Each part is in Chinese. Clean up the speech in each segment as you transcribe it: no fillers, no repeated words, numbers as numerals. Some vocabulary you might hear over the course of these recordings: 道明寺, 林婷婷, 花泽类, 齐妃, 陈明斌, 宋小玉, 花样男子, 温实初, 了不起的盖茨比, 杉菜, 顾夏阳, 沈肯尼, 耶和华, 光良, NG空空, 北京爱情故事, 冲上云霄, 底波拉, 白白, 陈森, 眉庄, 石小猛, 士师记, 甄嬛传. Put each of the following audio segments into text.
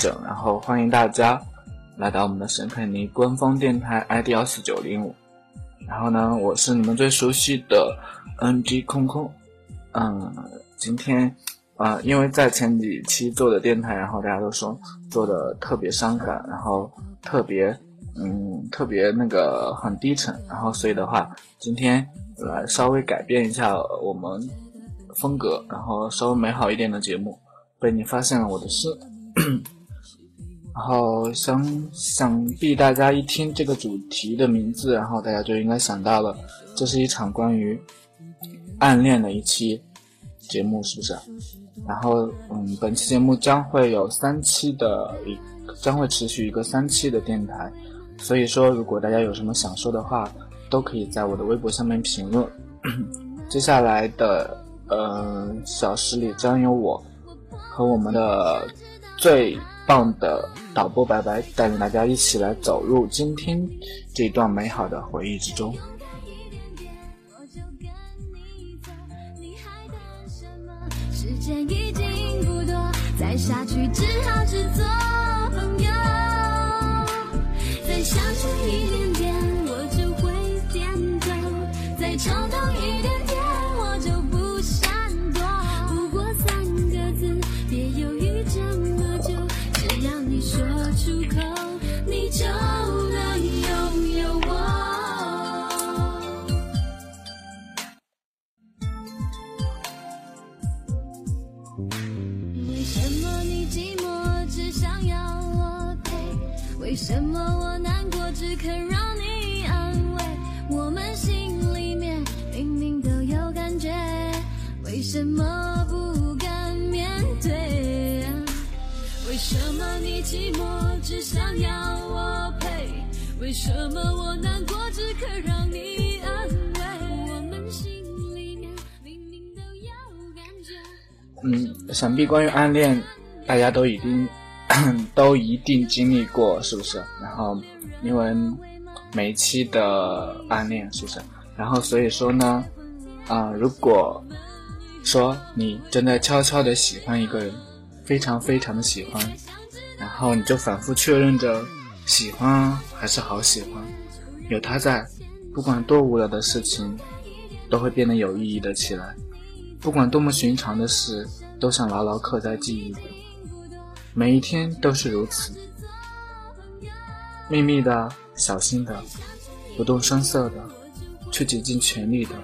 整，然后欢迎大家来到我们的沈肯尼官方电台 ID14905。然后呢，我是你们最熟悉的 NG 空空。今天因为在前几期做的电台，然后大家都说做的特别伤感，然后特别那个很低沉，然后所以的话，今天来稍微改变一下我们风格，然后稍微美好一点的节目。被你发现了我的事然后想必大家一听这个主题的名字，然后大家就应该想到了，这是一场关于暗恋的一期节目，是不是？然后本期节目将会持续一个3期的电台，所以说如果大家有什么想说的话，都可以在我的微博上面评论接下来的1小时里，将由我和我们的最棒的导播白白带领大家一起来走入今天这段美好的回忆之中。时间已经不多，再下去只好只做朋友，再相信一点点我就会变走，再冲动一点点我就不闪躲，不过3个字，别犹豫这么久，只要你说出口，你就能拥有我。为什么你寂寞只想要我陪，为什么我难过只肯让你安慰，我们心里面明明都有感觉，为什么不敢面对，为什么你寂寞只想要我陪，为什么我难过只肯让你安慰，我们心里面明明都有感觉。想必关于暗恋大家都一定经历过，是不是？然后因为每一期的暗恋，是不是？然后所以说呢，如果说你正在悄悄的喜欢一个人，非常非常的喜欢，然后你就反复确认着喜欢还是好喜欢，有他在，不管多无聊的事情都会变得有意义的起来，不管多么寻常的事都想牢牢刻在记忆里，每一天都是如此，秘密的，小心的，不动声色的，却竭尽全力的，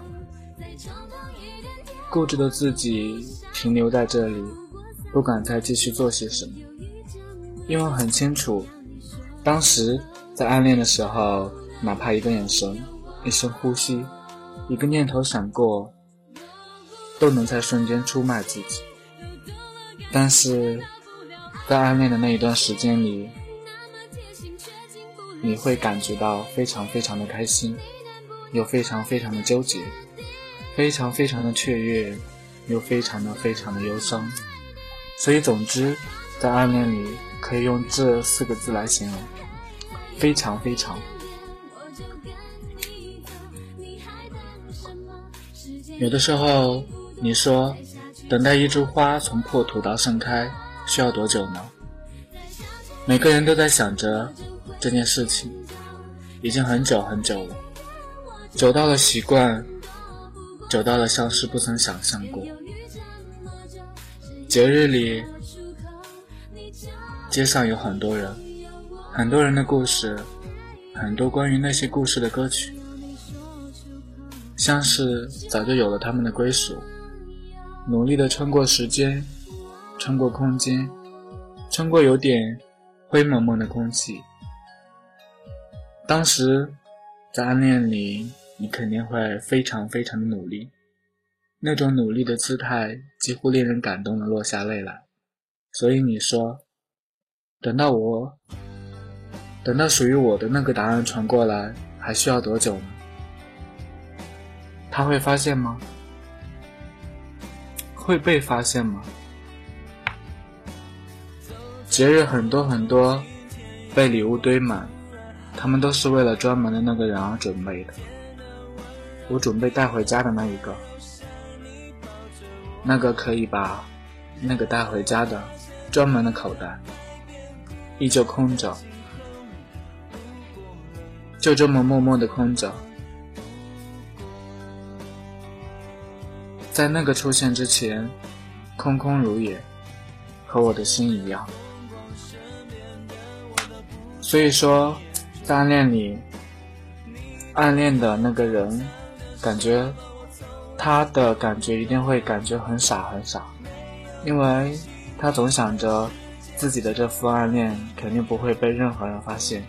固执的自己停留在这里，不敢再继续做些什么。因为我很清楚，当时在暗恋的时候，哪怕一个眼神，一声呼吸，一个念头闪过，都能在瞬间出卖自己。但是在暗恋的那一段时间里，你会感觉到非常非常的开心，又非常非常的纠结，非常非常的雀跃，又非常的非常的忧伤。所以总之，在暗恋里可以用这4个字来形容，非常非常。有的时候你说，等待一株花从破土到盛开需要多久呢？每个人都在想着这件事情，已经很久很久了，久到了习惯，久到了像是不曾想象过。节日里，街上有很多人，很多人的故事，很多关于那些故事的歌曲，像是早就有了他们的归属，努力地穿过时间，穿过空间，穿过有点灰蒙蒙的空气。当时在暗恋里，你肯定会非常非常的努力，那种努力的姿态几乎令人感动的落下泪来。所以你说，等到属于我的那个答案传过来还需要多久呢？他会发现吗？会被发现吗？节日很多很多，被礼物堆满，他们都是为了专门的那个人而准备的。我准备带回家的那一个，那个可以把那个带回家的专门的口袋，依旧空着，就这么默默地空着。在那个出现之前，空空如也，和我的心一样。所以说，在暗恋里，暗恋的那个人，感觉他的感觉一定会感觉很傻很傻，因为他总想着自己的这副暗恋肯定不会被任何人发现。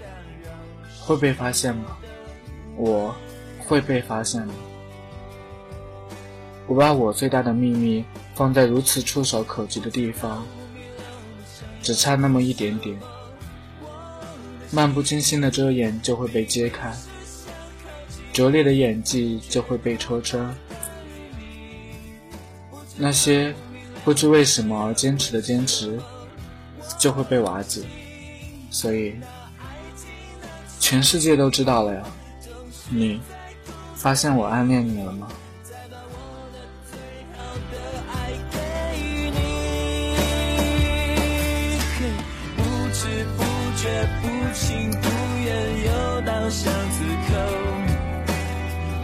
会被发现吗？我会被发现吗？我把我最大的秘密放在如此触手可及的地方，只差那么一点点，漫不经心的遮掩就会被揭开，拙劣的演技就会被戳穿，那些不知为什么而坚持的坚持就会被瓦解。所以全世界都知道了呀，你发现我暗恋你了吗？不情不愿又到巷子口，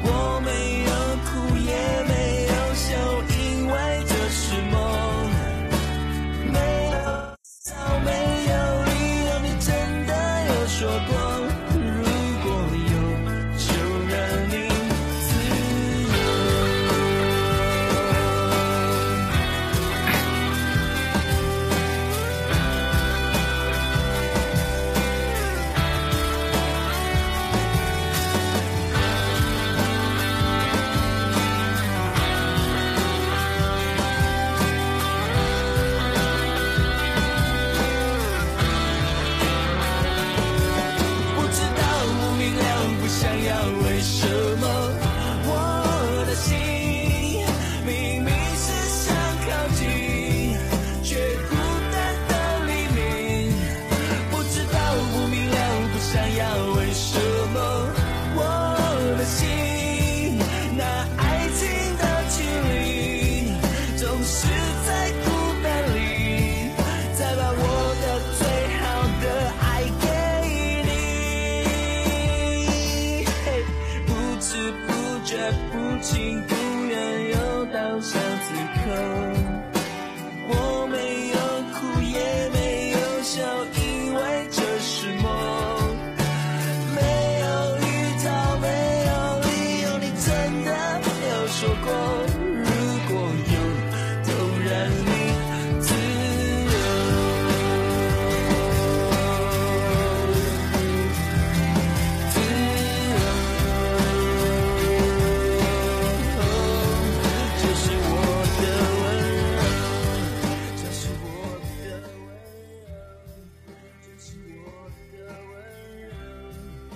我没有哭也没有笑，因为这是梦，没有到没有理由，你真的有说过如果有就让你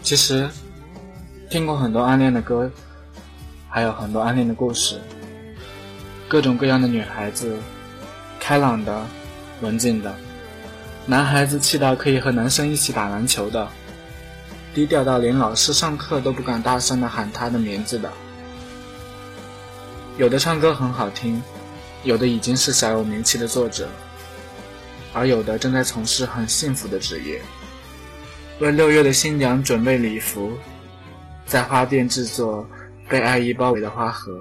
其实听过很多暗恋的歌，还有很多暗恋的故事，各种各样的女孩子，开朗的，文静的，男孩子气到可以和男生一起打篮球的，低调到连老师上课都不敢大声地喊他的名字的，有的唱歌很好听，有的已经是小有名气的作者，而有的正在从事很幸福的职业，为6月的新娘准备礼服，在花店制作被爱意包围的花盒，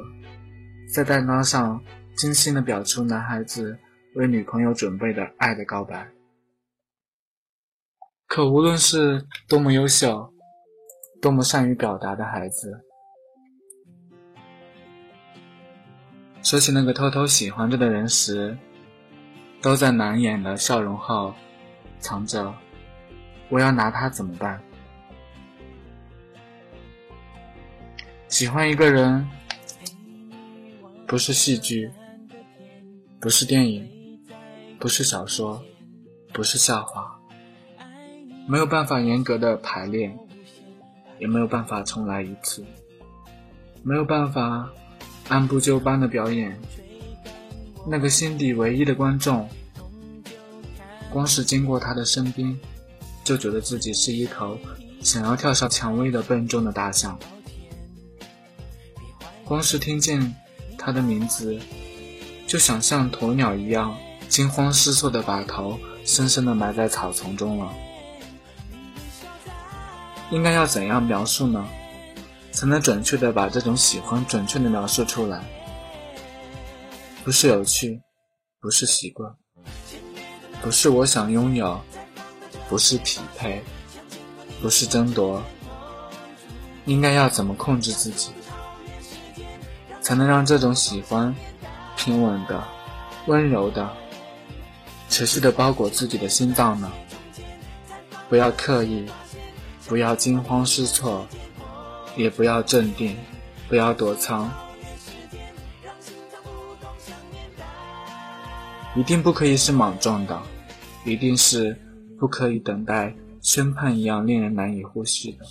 在蛋糕上精心地表出男孩子为女朋友准备的爱的告白。可无论是多么优秀，多么善于表达的孩子，说起那个偷偷喜欢着的人时，都在难掩的笑容后藏着我要拿他怎么办？喜欢一个人，不是戏剧，不是电影，不是小说，不是笑话，没有办法严格的排练，也没有办法重来一次，没有办法按部就班的表演。那个心底唯一的观众，光是经过他的身边，就觉得自己是一头想要跳上蔷薇的笨重的大象，光是听见他的名字，就想像鸵鸟一样惊慌失措地把头深深地埋在草丛中了。应该要怎样描述呢，才能准确地把这种喜欢准确地描述出来？不是有趣，不是习惯，不是我想拥有，不是匹配，不是争夺。应该要怎么控制自己，才能让这种喜欢平稳的、温柔的、持续的包裹自己的心脏呢？不要刻意，不要惊慌失措，也不要镇定，不要躲藏，一定不可以是莽撞的，一定是不可以等待宣判一样令人难以呼吸的。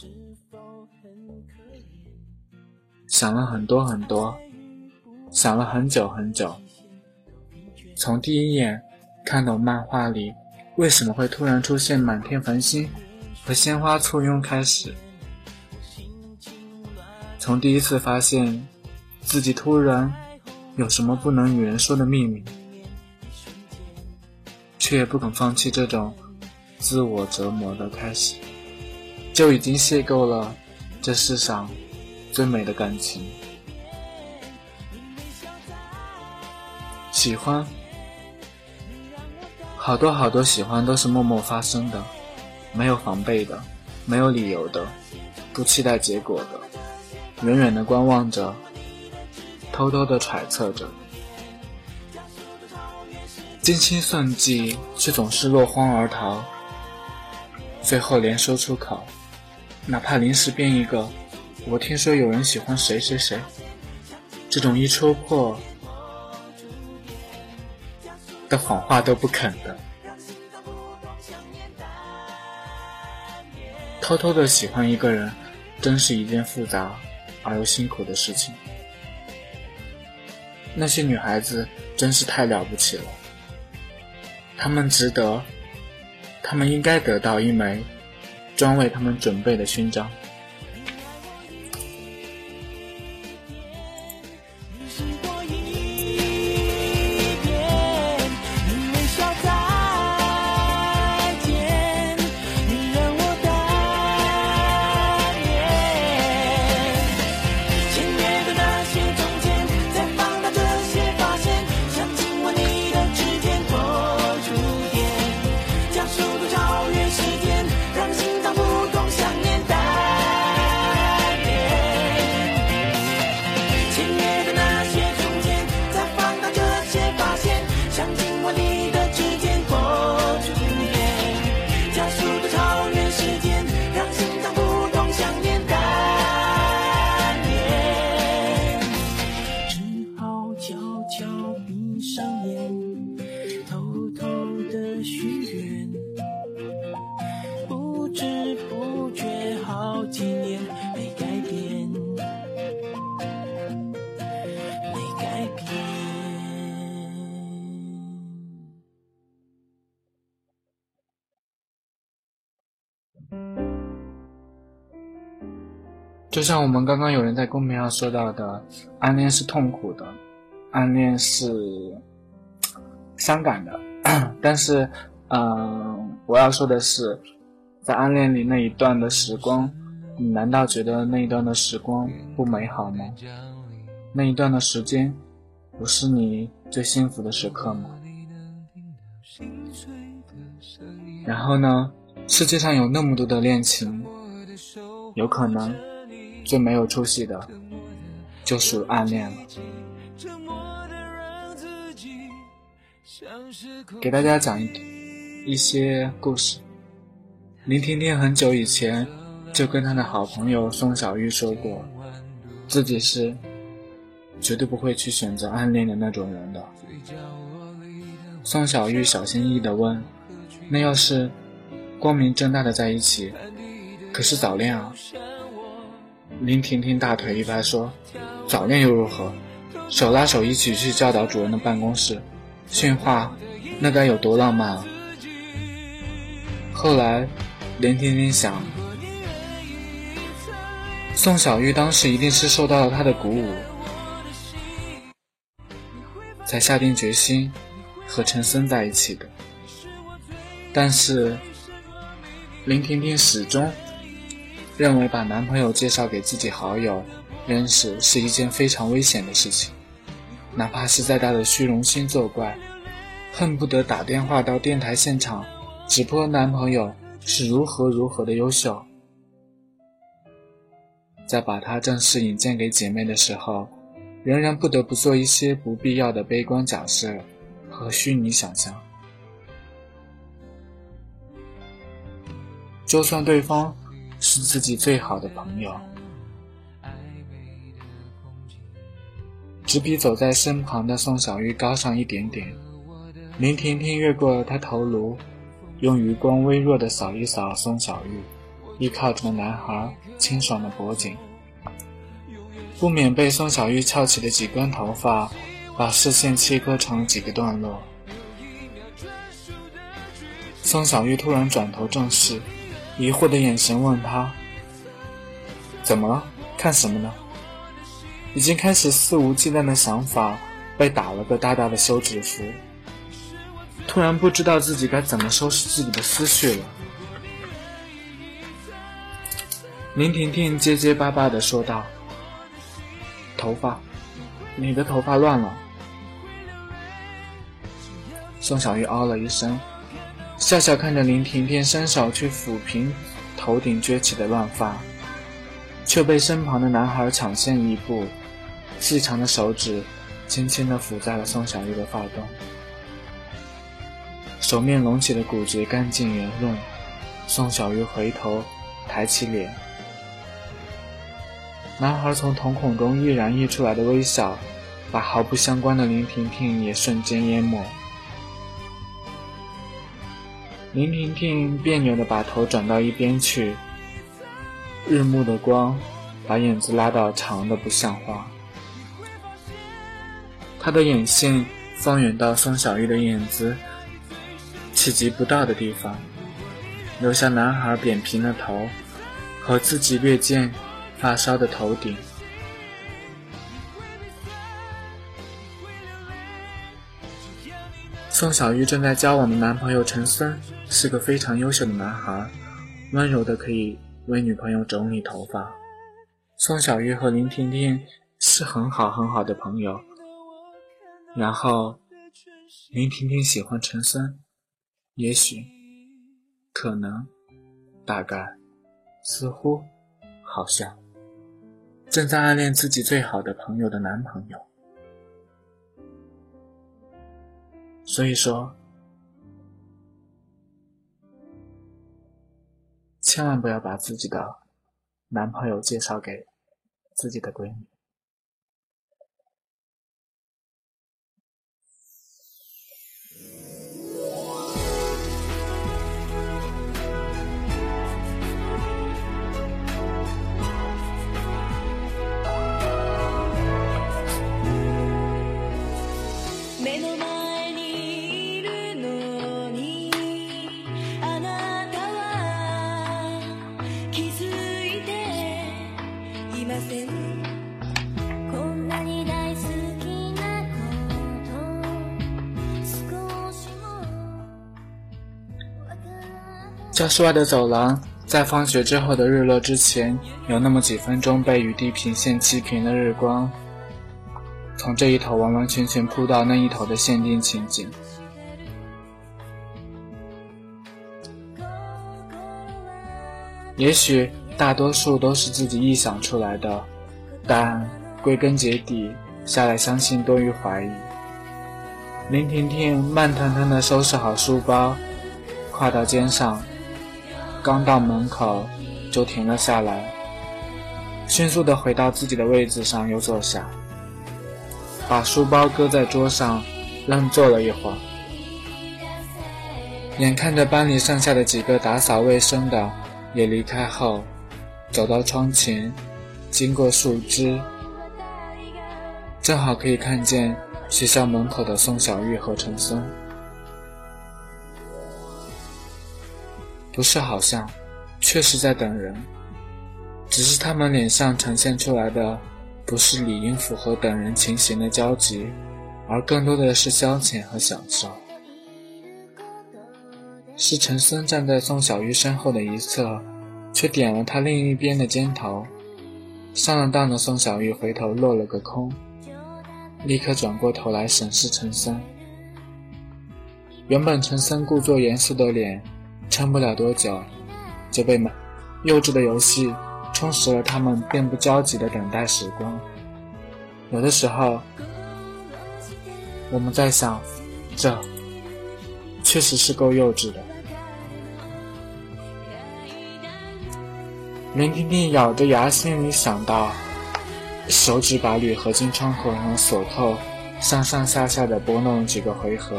想了很多很多，想了很久很久，从第一眼看懂漫画里为什么会突然出现满天繁星和鲜花簇拥开始，从第一次发现自己突然有什么不能与人说的秘密，却也不肯放弃这种自我折磨的开始，就已经邂逅了这世上最美的感情。喜欢，好多好多喜欢都是默默发生的，没有防备的，没有理由的，不期待结果的，远远的观望着，偷偷的揣测着，精心算计，却总是落荒而逃，最后连说出口，哪怕临时编一个我听说有人喜欢谁谁谁，这种一戳破的谎话都不肯的，偷偷的喜欢一个人，真是一件复杂而又辛苦的事情。那些女孩子真是太了不起了，她们值得，她们应该得到一枚专为她们准备的勋章。就像我们刚刚有人在公屏上说到的，暗恋是痛苦的，暗恋是伤感的，但是我要说的是，在暗恋里那一段的时光，你难道觉得那一段的时光不美好吗？那一段的时间不是你最幸福的时刻吗？然后呢，世界上有那么多的恋情，有可能最没有出息的就属于暗恋了。给大家讲一些故事。林婷婷很久以前就跟她的好朋友宋小玉说过，自己是绝对不会去选择暗恋的那种人的。宋小玉小心翼翼地问，那要是光明正大的在一起，可是早恋啊。林婷婷大腿一拍说，早恋又如何，手拉手一起去教导主任的办公室训话，那该有多浪漫啊。后来林婷婷想，宋小玉当时一定是受到了她的鼓舞，才下定决心和陈森在一起的。但是林婷婷始终认为把男朋友介绍给自己好友认识是一件非常危险的事情，哪怕是在她的虚荣心作怪，恨不得打电话到电台现场直播男朋友是如何的优秀。在把她正式引荐给姐妹的时候，仍然不得不做一些不必要的悲观假设和虚拟想象。就算对方是自己最好的朋友，只比走在身旁的宋小玉高上一点点。林婷婷越过她头颅，用余光微弱地扫一扫宋小玉依靠着男孩清爽的脖颈，不免被宋小玉翘起的几根头发把视线切割成几个段落。宋小玉突然转头正视，疑惑的眼神问他：“怎么了？看什么呢？”已经开始肆无忌惮的想法被打了个大大的休止符，突然不知道自己该怎么收拾自己的思绪了。林婷婷结结巴巴地说道：“头发，你的头发乱了。”宋小玉嗷了一声，笑笑看着林婷婷伸手去抚平头顶撅起的乱发，却被身旁的男孩抢先一步，细长的手指轻轻地抚在了宋小玉的发端，手面隆起的骨质干净圆润。宋小玉回头抬起脸，男孩从瞳孔中溢然溢出来的微笑把毫不相关的林婷婷也瞬间淹没。林婷婷别扭地把头转到一边去，日暮的光把眼子拉到长得不像话，她的眼线放远到宋小玉的眼子企及不到的地方，留下男孩扁平的头和自己略见发梢的头顶。宋小玉正在交往的男朋友陈森是个非常优秀的男孩，温柔的可以为女朋友整理头发。宋小玉和林婷婷是很好的朋友，然后林婷婷喜欢陈森，也许可能大概似乎好像正在暗恋自己最好的朋友的男朋友。所以说千万不要把自己的男朋友介绍给自己的闺蜜。教室外的走廊在放学之后的日落之前有那么几分钟被与地平线齐平的日光从这一头完完全全扑到那一头的限定情景。也许大多数都是自己臆想出来的，但归根结底下来相信多于怀疑。林婷婷慢腾腾地收拾好书包挎到肩上，刚到门口就停了下来，迅速地回到自己的位置上又坐下，把书包搁在桌上愣坐了一会儿。眼看着班里剩下的几个打扫卫生的也离开后，走到窗前，经过树枝，正好可以看见学校门口的宋小玉和陈森。不是好像，确实在等人，只是他们脸上呈现出来的不是理应符合等人情形的焦急，而更多的是消遣和享受。是陈生站在宋小玉身后的一侧，却点了她另一边的肩头。上了当的宋小玉回头落了个空，立刻转过头来审视陈生。原本陈生故作严肃的脸，撑不了多久就被幼稚的游戏充实了，他们便不焦急地等待时光。有的时候我们在想，这确实是够幼稚的。林婷婷咬着牙，心里想到，手指把铝合金窗口上的锁扣上上下下地拨弄几个回合，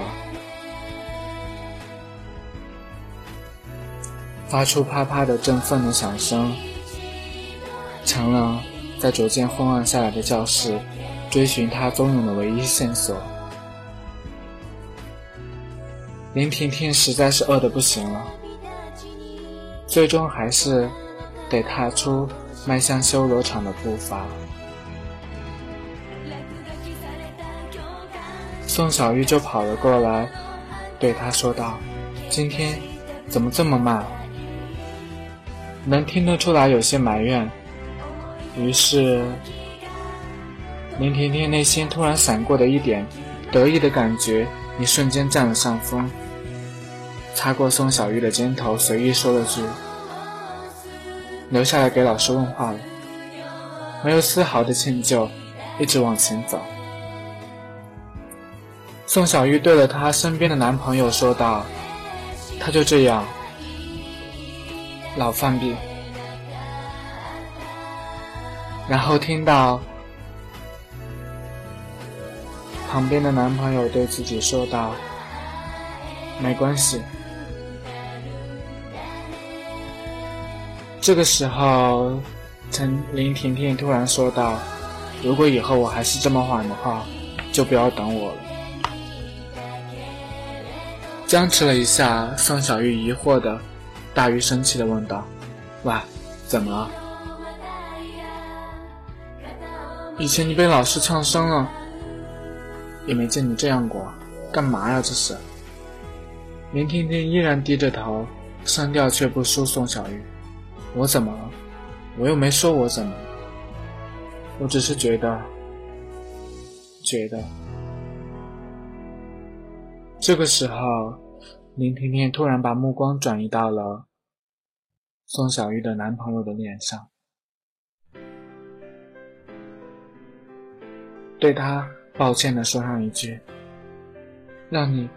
发出啪啪的振奋的响声，成了在逐渐昏暗下来的教室追寻他踪影的唯一线索。林婷婷实在是饿得不行了，最终还是得踏出迈向修罗场的步伐。宋小玉就跑了过来，对他说道：“今天怎么这么慢？”能听得出来有些埋怨。于是林婷婷内心突然闪过的一点得意的感觉一瞬间占了上风，擦过宋小玉的肩头，随意说了句：“留下来给老师问话了。”没有丝毫的歉疚，一直往前走。宋小玉对着她身边的男朋友说道：“他就这样，老犯病。”然后听到旁边的男朋友对自己说道：“没关系。”这个时候林婷婷突然说道：“如果以后我还是这么晚的话，就不要等我了。”僵持了一下，宋小玉疑惑的大于生气的问道：“喂，怎么了？以前你被老师呛声了，也没见你这样过，干嘛呀这是？”林婷婷依然低着头，声调却不输宋小玉：“我怎么了？我又没说我怎么了，我只是觉得。”这个时候，林婷婷突然把目光转移到了宋小玉的男朋友的脸上，对他抱歉地说上一句：“让你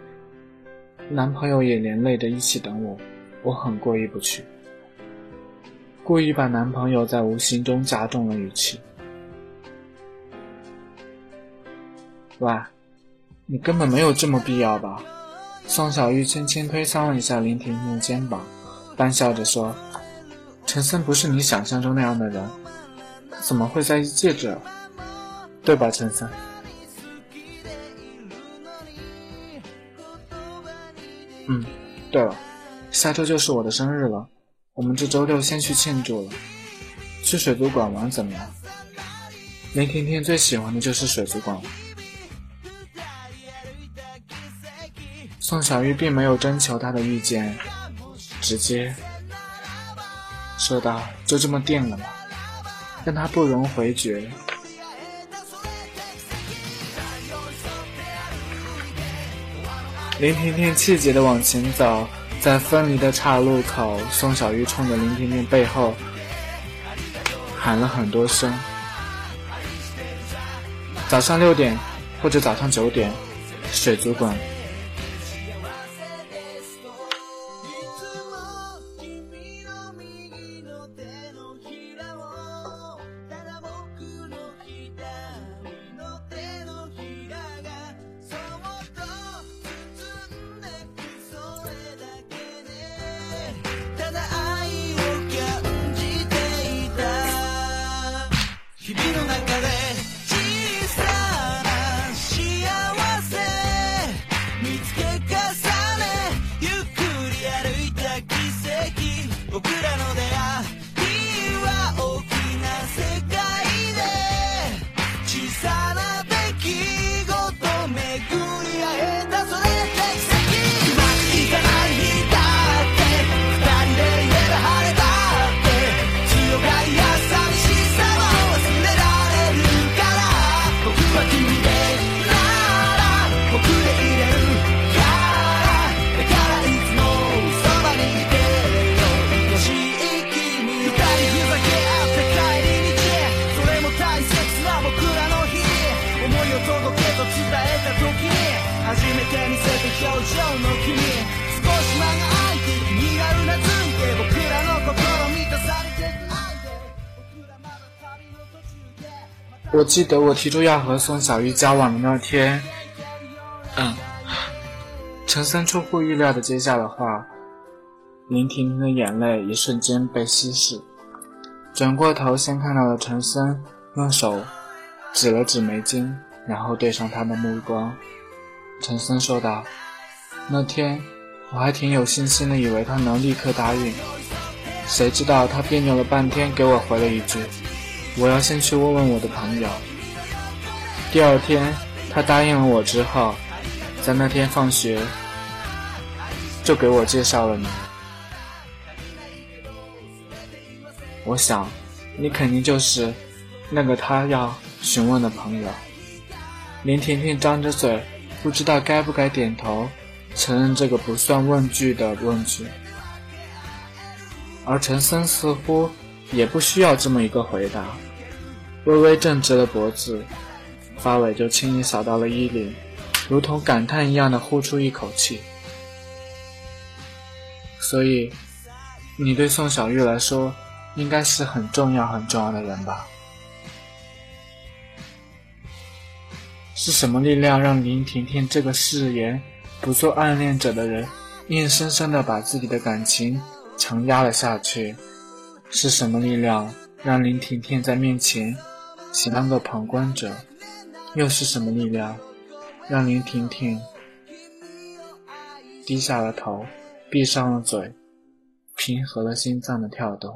男朋友也连累着一起等我，我很过意不去。”故意把男朋友在无形中加重了语气：“喂，你根本没有这么必要吧？”宋小玉轻轻推搡了一下林婷婷的肩膀，半笑着说：“陈森不是你想象中那样的人，他怎么会在意戒指？对吧，陈森？”对了，下周就是我的生日了，我们这周六先去庆祝了，去水族馆玩怎么样？林婷婷最喜欢的就是水族馆。宋小玉并没有征求她的意见，直接说道：“就这么定了吧。”但她不容回绝，林婷婷气节地往前走，在分离的岔路口，宋小玉冲着林婷婷背后喊了很多声：“早上6点或者早上9点，水族馆。”我记得我提出要和宋小玉交往的那天，陈森出乎意料的接下了话。林婷婷的眼泪一瞬间被稀释，转过头先看到了陈森用手指了指眉间，然后对上他的目光。陈森说道，那天我还挺有信心的，以为他能立刻答应，谁知道他别扭了半天，给我回了一句，我要先去问问我的朋友。第二天他答应了我之后，在那天放学就给我介绍了你。我想你肯定就是那个他要询问的朋友。林婷婷张着嘴，不知道该不该点头承认这个不算问句的问句，而陈森似乎也不需要这么一个回答，微微正直了脖子，发尾就轻易扫到了衣领，如同感叹一样的呼出一口气。所以你对宋小玉来说应该是很重要很重要的人吧？是什么力量让林婷婷这个誓言不做暗恋者的人硬生生地把自己的感情强压了下去？是什么力量让林婷婷在面前想当个旁观者？又是什么力量让林婷婷低下了头，闭上了嘴，平和了心脏的跳动？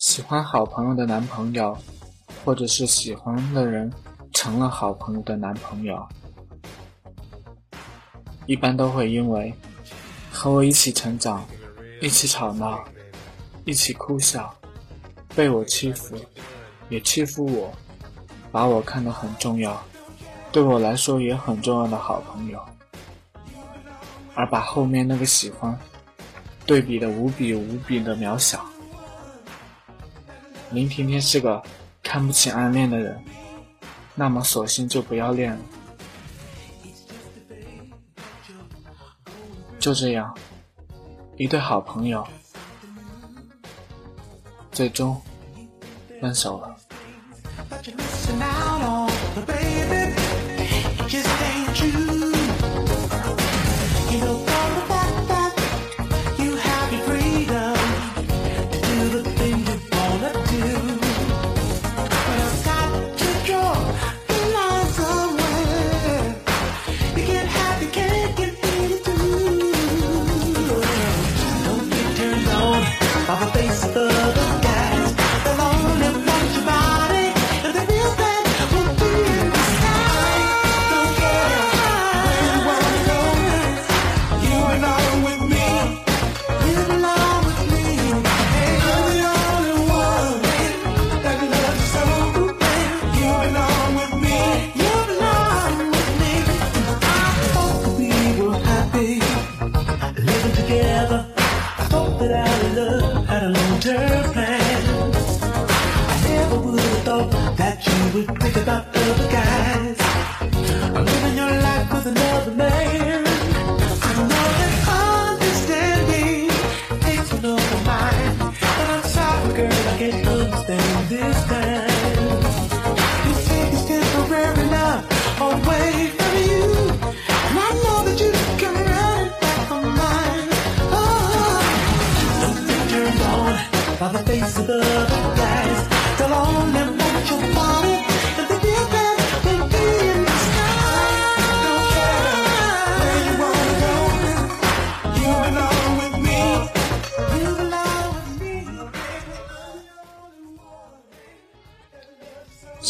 喜欢好朋友的男朋友，或者是喜欢的人成了好朋友的男朋友，一般都会因为和我一起成长，一起吵闹，一起哭笑，被我欺负也欺负我，把我看得很重要，对我来说也很重要的好朋友，而把后面那个喜欢对比的无比无比的渺小。林婷婷是个看不起暗恋的人，那么索性就不要恋了。就这样，一对好朋友最终分手了。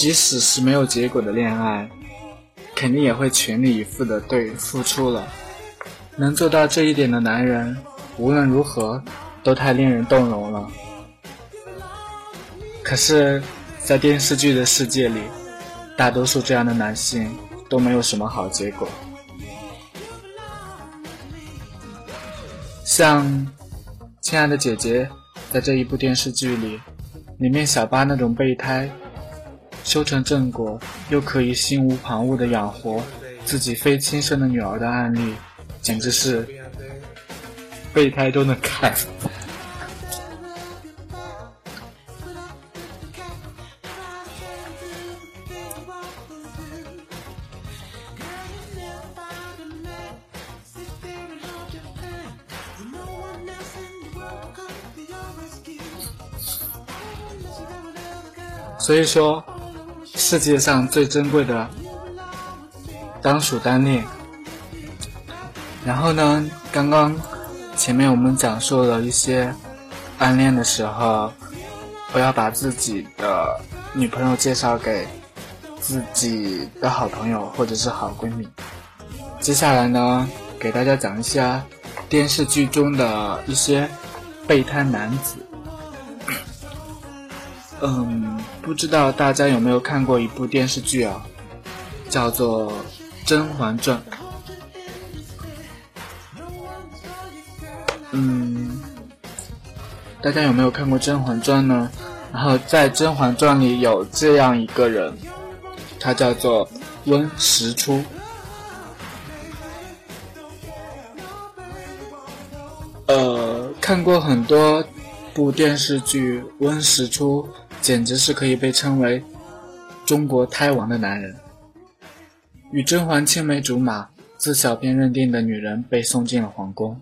即使是没有结果的恋爱，肯定也会全力以赴的付出了。能做到这一点的男人，无论如何都太令人动容了。可是在电视剧的世界里，大多数这样的男性都没有什么好结果。像亲爱的姐姐在这一部电视剧里，里面小八那种备胎修成正果，又可以心无旁骛地养活自己非亲生的女儿的案例，简直是备胎中的凯。所以说世界上最珍贵的当属单恋。然后呢，刚刚前面我们讲述了一些暗恋的时候不要把自己的女朋友介绍给自己的好朋友或者是好闺蜜。接下来呢，给大家讲一下电视剧中的一些备胎男子。不知道大家有没有看过一部电视剧啊，叫做《甄嬛传》。大家有没有看过《甄嬛传》呢？然后在《甄嬛传》里有这样一个人，他叫做温实初。看过很多部电视剧，温实初简直是可以被称为中国胎王的男人。与甄嬛青梅竹马，自小便认定的女人被送进了皇宫。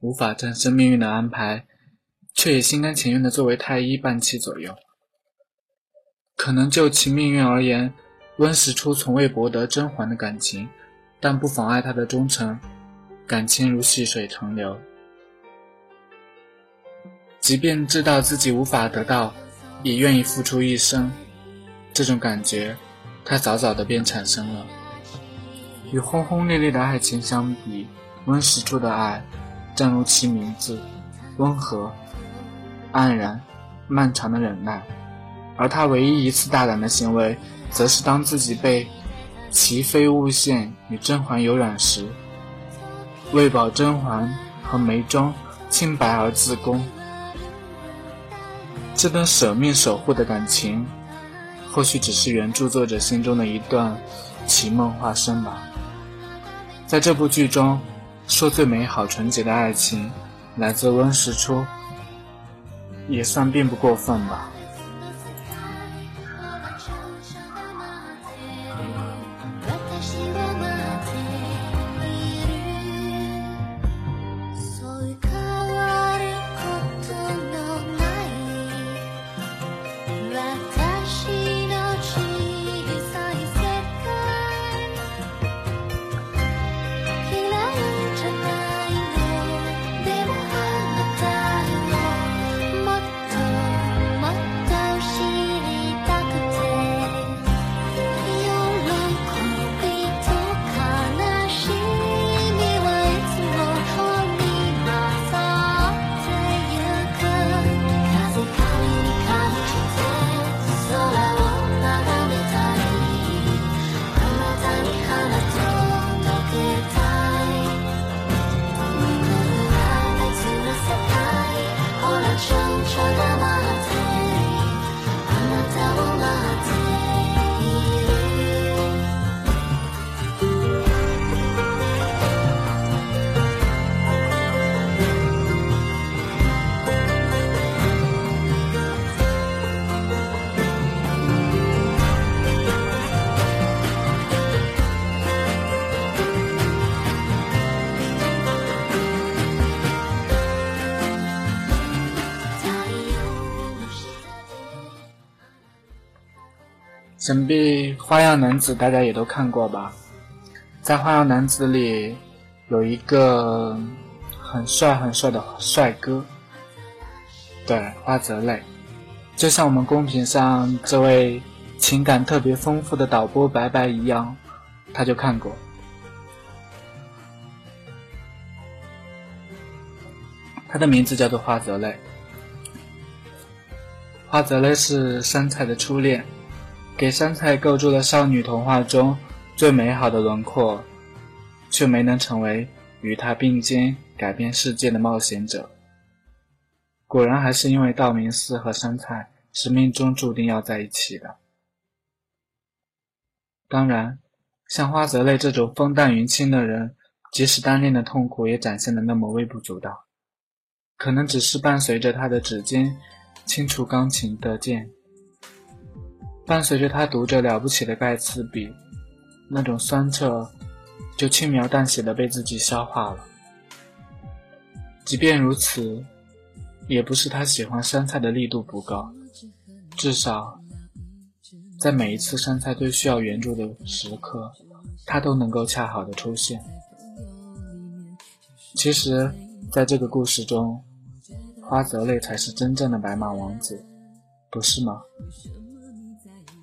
无法战胜命运的安排，却也心甘情愿地作为太医伴妻左右。可能就其命运而言，温实初从未博得甄嬛的感情，但不妨碍他的忠诚，感情如细水长流。即便知道自己无法得到，也愿意付出一生。这种感觉，他早早地便产生了。与轰轰烈烈的爱情相比，温实初的爱正如其名字，温和、黯然、漫长的忍耐。而他唯一一次大胆的行为，则是当自己被齐妃诬陷与甄嬛有染时，为保甄嬛和眉庄清白而自宫。这段舍命守护的感情，或许只是原著作者心中的一段奇梦化身吧。在这部剧中，说最美好纯洁的爱情来自温实初，也算并不过分吧。想必花样男子大家也都看过吧。在花样男子里有一个很帅的帅哥，对，花泽类。就像我们公屏上这位情感特别丰富的导播白白一样，他就看过。他的名字叫做花泽类。花泽类是杉菜的初恋，给杉菜构筑了少女童话中最美好的轮廓，却没能成为与她并肩改变世界的冒险者。果然还是因为道明寺和杉菜是命中注定要在一起的。当然，像花泽类这种风淡云轻的人，即使单恋的痛苦也展现得那么微不足道，可能只是伴随着他的指尖轻触钢琴的键，伴随着他读着了不起的盖茨比，那种酸涩就轻描淡写的被自己消化了。即便如此，也不是他喜欢杉菜的力度不高，至少在每一次杉菜最需要援助的时刻，他都能够恰好的出现。其实在这个故事中，花泽类才是真正的白马王子，不是吗？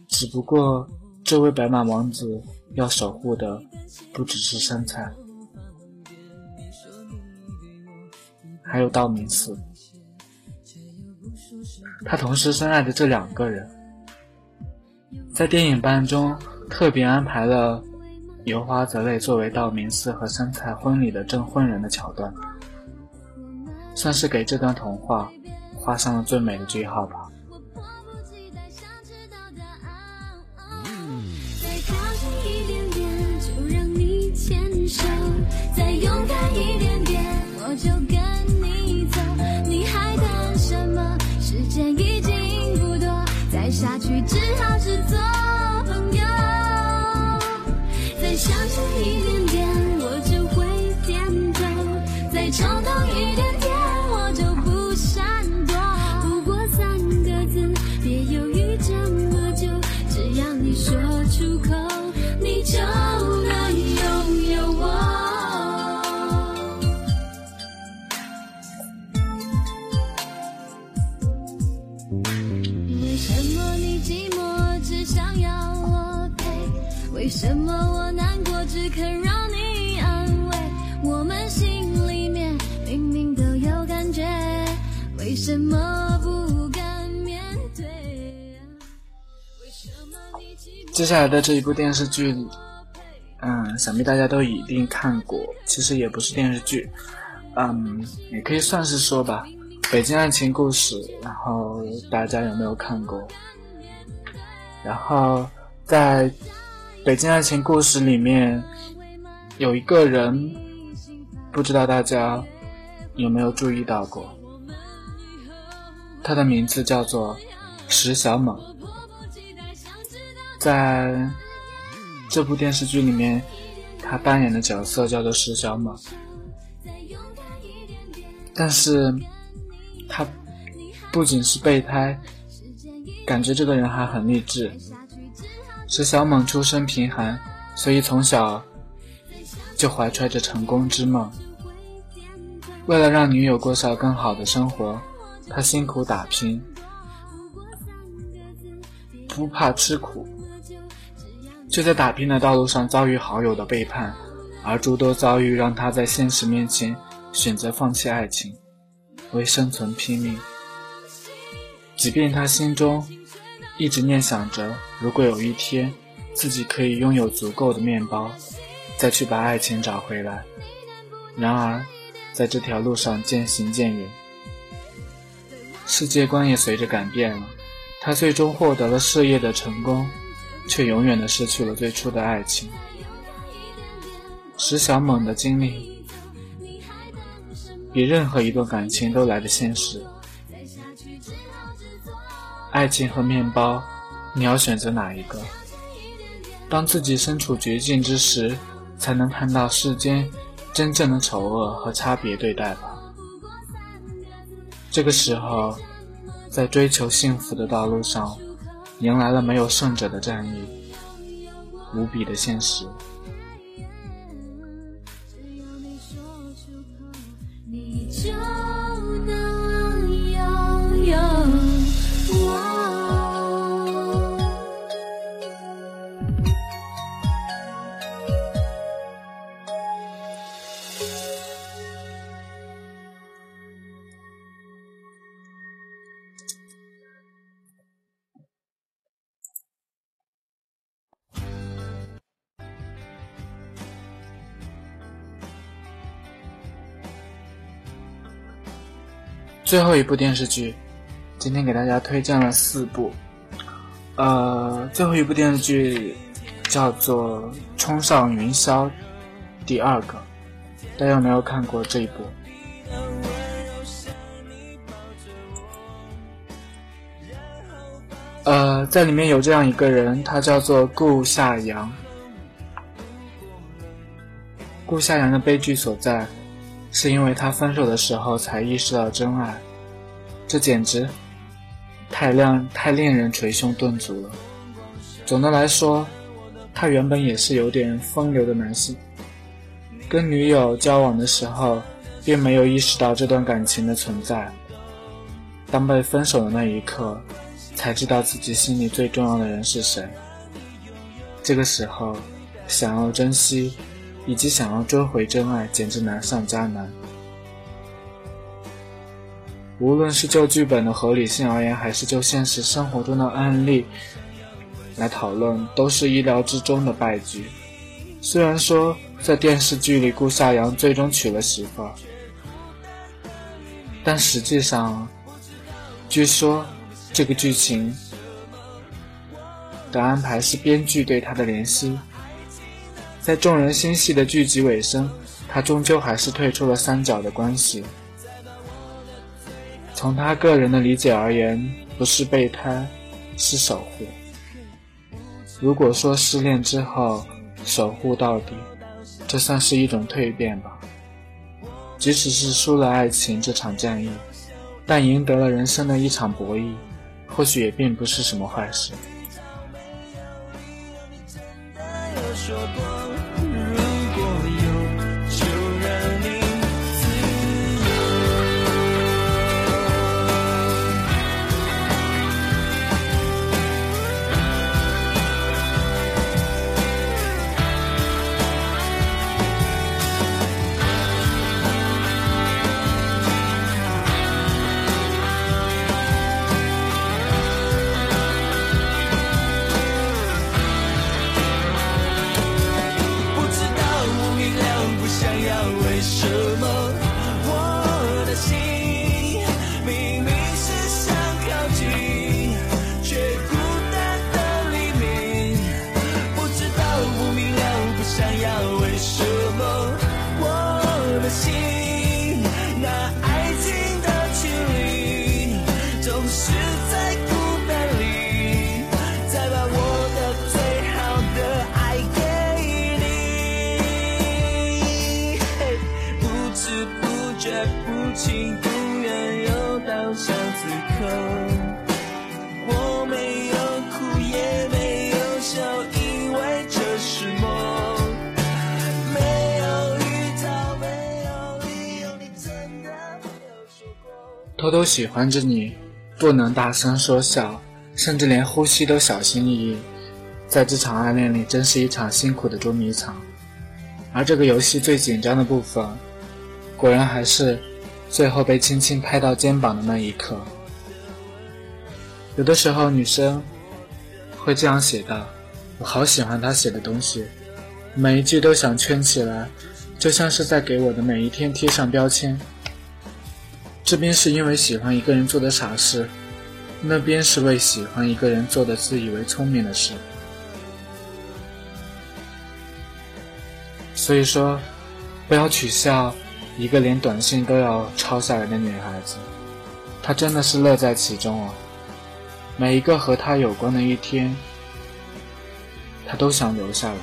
只不过这位白马王子要守护的不只是杉菜，还有道明寺。他同时深爱的这两个人，在电影版中特别安排了由花泽类作为道明寺和杉菜婚礼的证婚人的桥段，算是给这段童话画上了最美的句号吧。再勇敢一点点，我就跟你走，你还等什么？时间已经不多，再下去只好只做朋友。再相信一点点，我就会点头，再冲动一点点，我就不闪躲。不过三个字，别犹豫这么久，只要你说出口，你就为什么我难过只肯让你安慰？我们心里面明明都有感觉，为什么不敢面对？接下来的这一部电视剧，想必大家都一定看过。其实也不是电视剧，也可以算是说吧，《北京爱情故事》。然后大家有没有看过？然后在北京爱情故事里面有一个人，不知道大家有没有注意到过，他的名字叫做石小猛。在这部电视剧里面，他扮演的角色叫做石小猛，但是他不仅是备胎，感觉这个人还很励志。石小猛出身贫寒，所以从小就怀揣着成功之梦。为了让女友过上更好的生活，他辛苦打拼，不怕吃苦。就在打拼的道路上遭遇好友的背叛，而诸多遭遇让他在现实面前选择放弃爱情，为生存拼命。即便他心中一直念想着，如果有一天自己可以拥有足够的面包，再去把爱情找回来，然而在这条路上渐行渐远，世界观也随着改变了。他最终获得了事业的成功，却永远的失去了最初的爱情。石小猛的经历比任何一段感情都来得现实。爱情和面包，你要选择哪一个？当自己身处绝境之时，才能看到世间真正的丑恶和差别对待吧。这个时候，在追求幸福的道路上，迎来了没有胜者的战役，无比的现实。最后一部电视剧，今天给大家推荐了4部。最后一部电视剧叫做《冲上云霄》第2个，大家有没有看过这一部？在里面有这样一个人，他叫做顾夏阳。顾夏阳的悲剧所在，是因为他分手的时候才意识到真爱，这简直太令人捶胸顿足了。总的来说，他原本也是有点风流的男性，跟女友交往的时候并没有意识到这段感情的存在，当被分手的那一刻才知道自己心里最重要的人是谁。这个时候想要珍惜以及想要追回真爱简直难上加难。无论是就剧本的合理性而言，还是就现实生活中的案例来讨论，都是意料之中的败局。虽然说在电视剧里顾夏阳最终娶了媳妇，但实际上据说这个剧情的安排是编剧对他的怜惜。在众人欣喜的剧集尾声，他终究还是退出了三角的关系。从他个人的理解而言，不是备胎，是守护。如果说失恋之后守护到底，这算是一种蜕变吧。即使是输了爱情这场战役，但赢得了人生的一场博弈，或许也并不是什么坏事。偷偷喜欢着你，不能大声说笑，甚至连呼吸都小心翼翼。在这场暗恋里，真是一场辛苦的捉迷藏。而这个游戏最紧张的部分，果然还是最后被轻轻拍到肩膀的那一刻。有的时候女生会这样写道：我好喜欢她写的东西，每一句都想圈起来，就像是在给我的每一天贴上标签。这边是因为喜欢一个人做的傻事，那边是为喜欢一个人做的自以为聪明的事。所以说，不要取笑一个连短信都要抄下来的女孩子，她真的是乐在其中啊！每一个和她有关的一天，她都想留下来。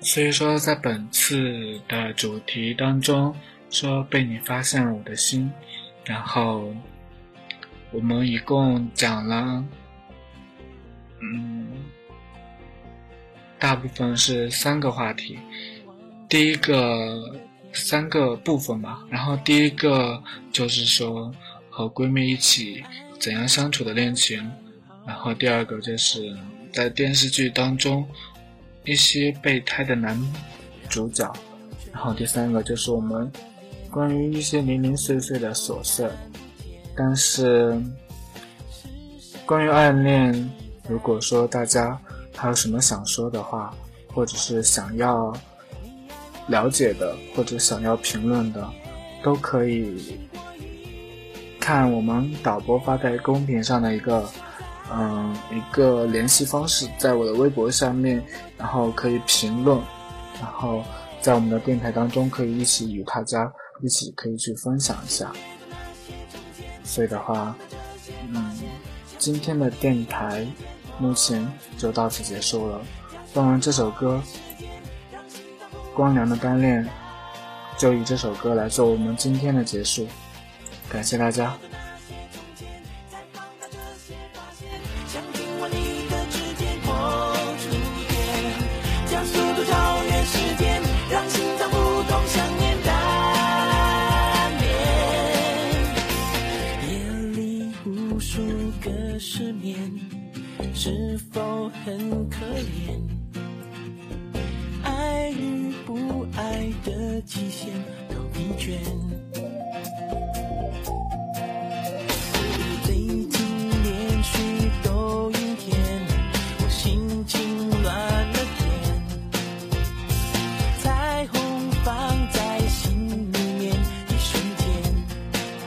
所以说在本次的主题当中说被你发现了我的心，然后我们一共讲了大部分是三个话题，第一个三个部分吧。然后第一个就是说和闺蜜一起怎样相处的恋情，然后第二个就是在电视剧当中一些备胎的男主角，然后第三个就是我们关于一些零零碎碎的琐事。但是关于暗恋，如果说大家还有什么想说的话，或者是想要了解的，或者想要评论的，都可以看我们导播发在公屏上的一个联系方式，在我的微博下面，然后可以评论，然后在我们的电台当中可以一起与大家一起可以去分享一下。所以的话，今天的电台目前就到此结束了。当然这首歌光良的单恋就以这首歌来做我们今天的结束，感谢大家。失眠是否很可怜？爱与不爱的极限都疲倦。